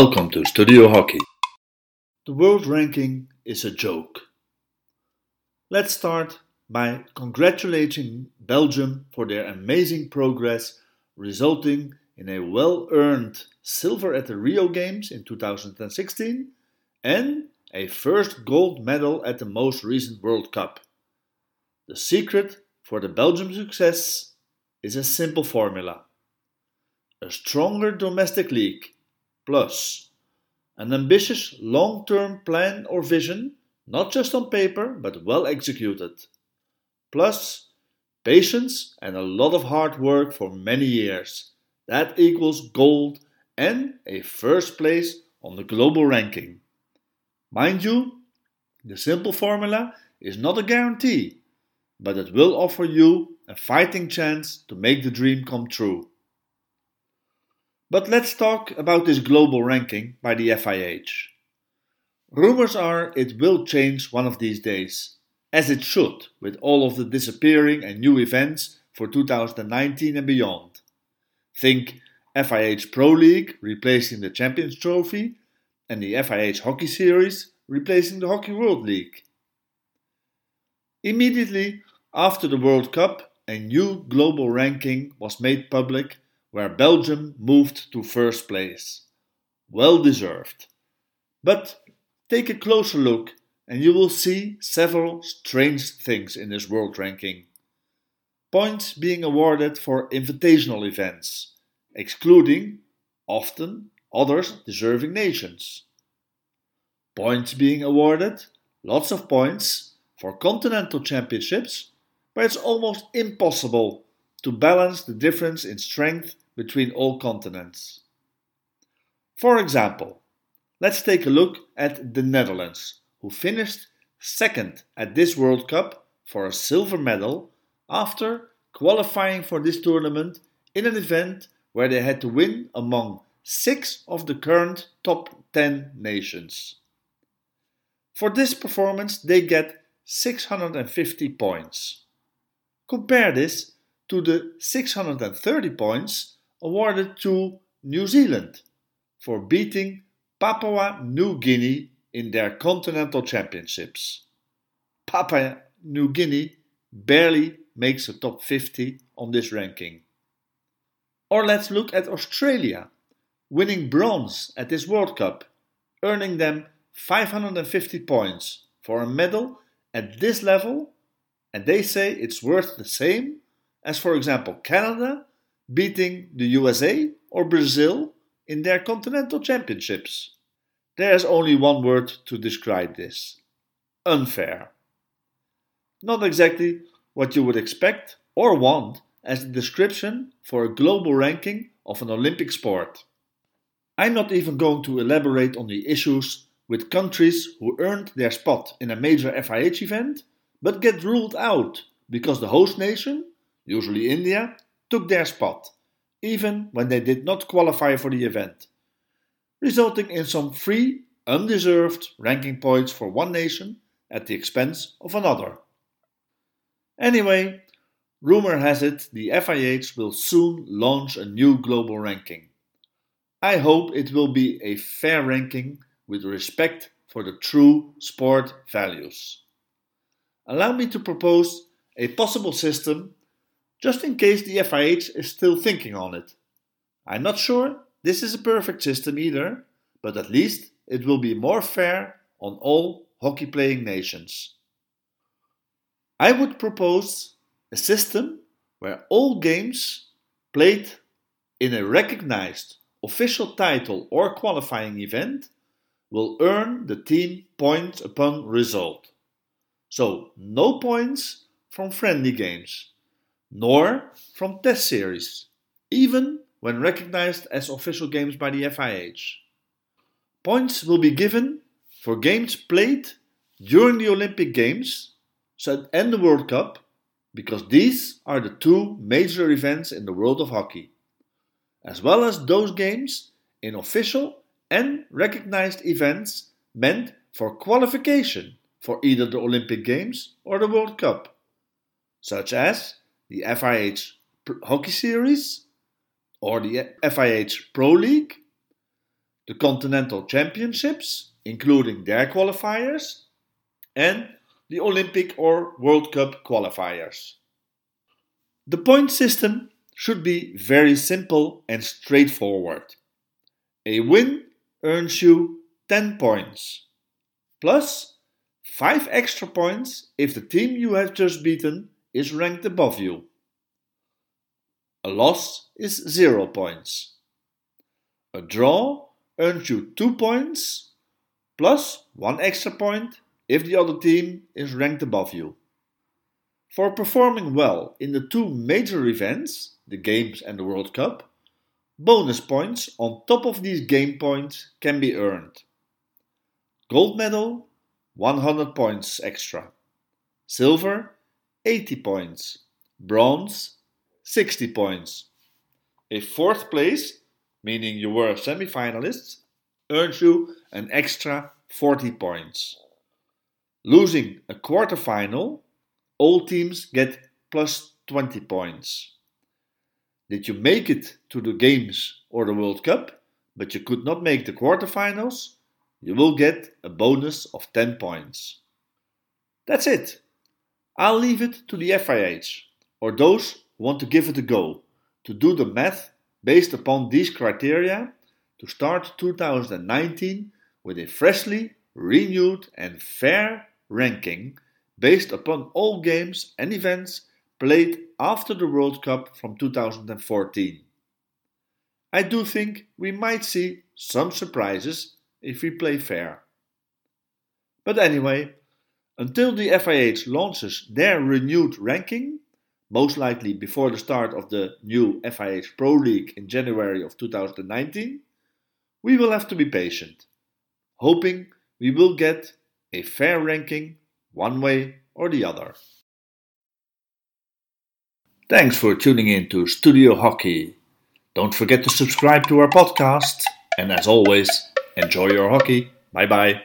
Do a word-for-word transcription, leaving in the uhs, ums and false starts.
Welcome to Studio Hockey. The world ranking is a joke. Let's start by congratulating Belgium for their amazing progress, resulting in a well-earned silver at the Rio Games in two thousand sixteen and a first gold medal at the most recent World Cup. The secret for the Belgium success is a simple formula. A stronger domestic league plus an ambitious long-term plan or vision, not just on paper, but well executed. Plus, patience and a lot of hard work for many years. That equals gold and a first place on the global ranking. Mind you, the simple formula is not a guarantee, but it will offer you a fighting chance to make the dream come true. But let's talk about this global ranking by the F I H. Rumors are it will change one of these days, as it should, with all of the disappearing and new events for two thousand nineteen and beyond. Think F I H Pro League replacing the Champions Trophy and the F I H Hockey Series replacing the Hockey World League. Immediately after the World Cup, a new global ranking was made public where Belgium moved to first place. Well deserved. But take a closer look and you will see several strange things in this world ranking. Points being awarded for invitational events, excluding, often, others deserving nations. Points being awarded, lots of points, for continental championships, where it's almost impossible to balance the difference in strength between all continents. For example, let's take a look at the Netherlands, who finished second at this World Cup for a silver medal after qualifying for this tournament in an event where they had to win among six of the current top ten nations. For this performance, they get six hundred fifty points. Compare this to the six hundred thirty points awarded to New Zealand for beating Papua New Guinea in their continental championships. Papua New Guinea barely makes a top fifty on this ranking. Or let's look at Australia, winning bronze at this World Cup, earning them five hundred fifty points for a medal at this level, and they say it's worth the same as, for example, Canada beating the U S A or Brazil in their continental championships. There is only one word to describe this: unfair. Not exactly what you would expect or want as the description for a global ranking of an Olympic sport. I'm not even going to elaborate on the issues with countries who earned their spot in a major F I H event but get ruled out because the host nation, usually India, took their spot, even when they did not qualify for the event, resulting in some free, undeserved ranking points for one nation at the expense of another. Anyway, rumor has it the F I H will soon launch a new global ranking. I hope it will be a fair ranking with respect for the true sport values. Allow me to propose a possible system just in case the F I H is still thinking on it. I'm not sure this is a perfect system either, but at least it will be more fair on all hockey-playing nations. I would propose a system where all games played in a recognized official title or qualifying event will earn the team points upon result. So no points from friendly games, nor from test series, even when recognized as official games by the F I H. Points will be given for games played during the Olympic Games and the World Cup, because these are the two major events in the world of hockey, as well as those games in official and recognized events meant for qualification for either the Olympic Games or the World Cup, such as the F I H Hockey Series or the F I H Pro League, the Continental Championships, including their qualifiers, and the Olympic or World Cup qualifiers. The point system should be very simple and straightforward. A win earns you ten points, plus five extra points if the team you have just beaten is ranked above you. A loss is zero points. A draw earns you two points, plus one extra point if the other team is ranked above you. For performing well in the two major events, the Games and the World Cup, bonus points on top of these game points can be earned. Gold medal, one hundred points extra. Silver, eighty points. Bronze, sixty points. A fourth place, meaning you were semi-finalists, earns you an extra forty points. Losing a quarterfinal, all teams get plus twenty points. Did you make it to the Games or the World Cup, but you could not make the quarterfinals? You will get a bonus of ten points. That's it. I'll leave it to the F I H, or those who want to give it a go, to do the math based upon these criteria to start two thousand nineteen with a freshly renewed and fair ranking based upon all games and events played after the World Cup from two thousand fourteen. I do think we might see some surprises if we play fair. But anyway, until the F I H launches their renewed ranking, most likely before the start of the new F I H Pro League in January of two thousand nineteen, we will have to be patient, hoping we will get a fair ranking one way or the other. Thanks for tuning in to Studio Hockey. Don't forget to subscribe to our podcast. And as always, enjoy your hockey. Bye bye.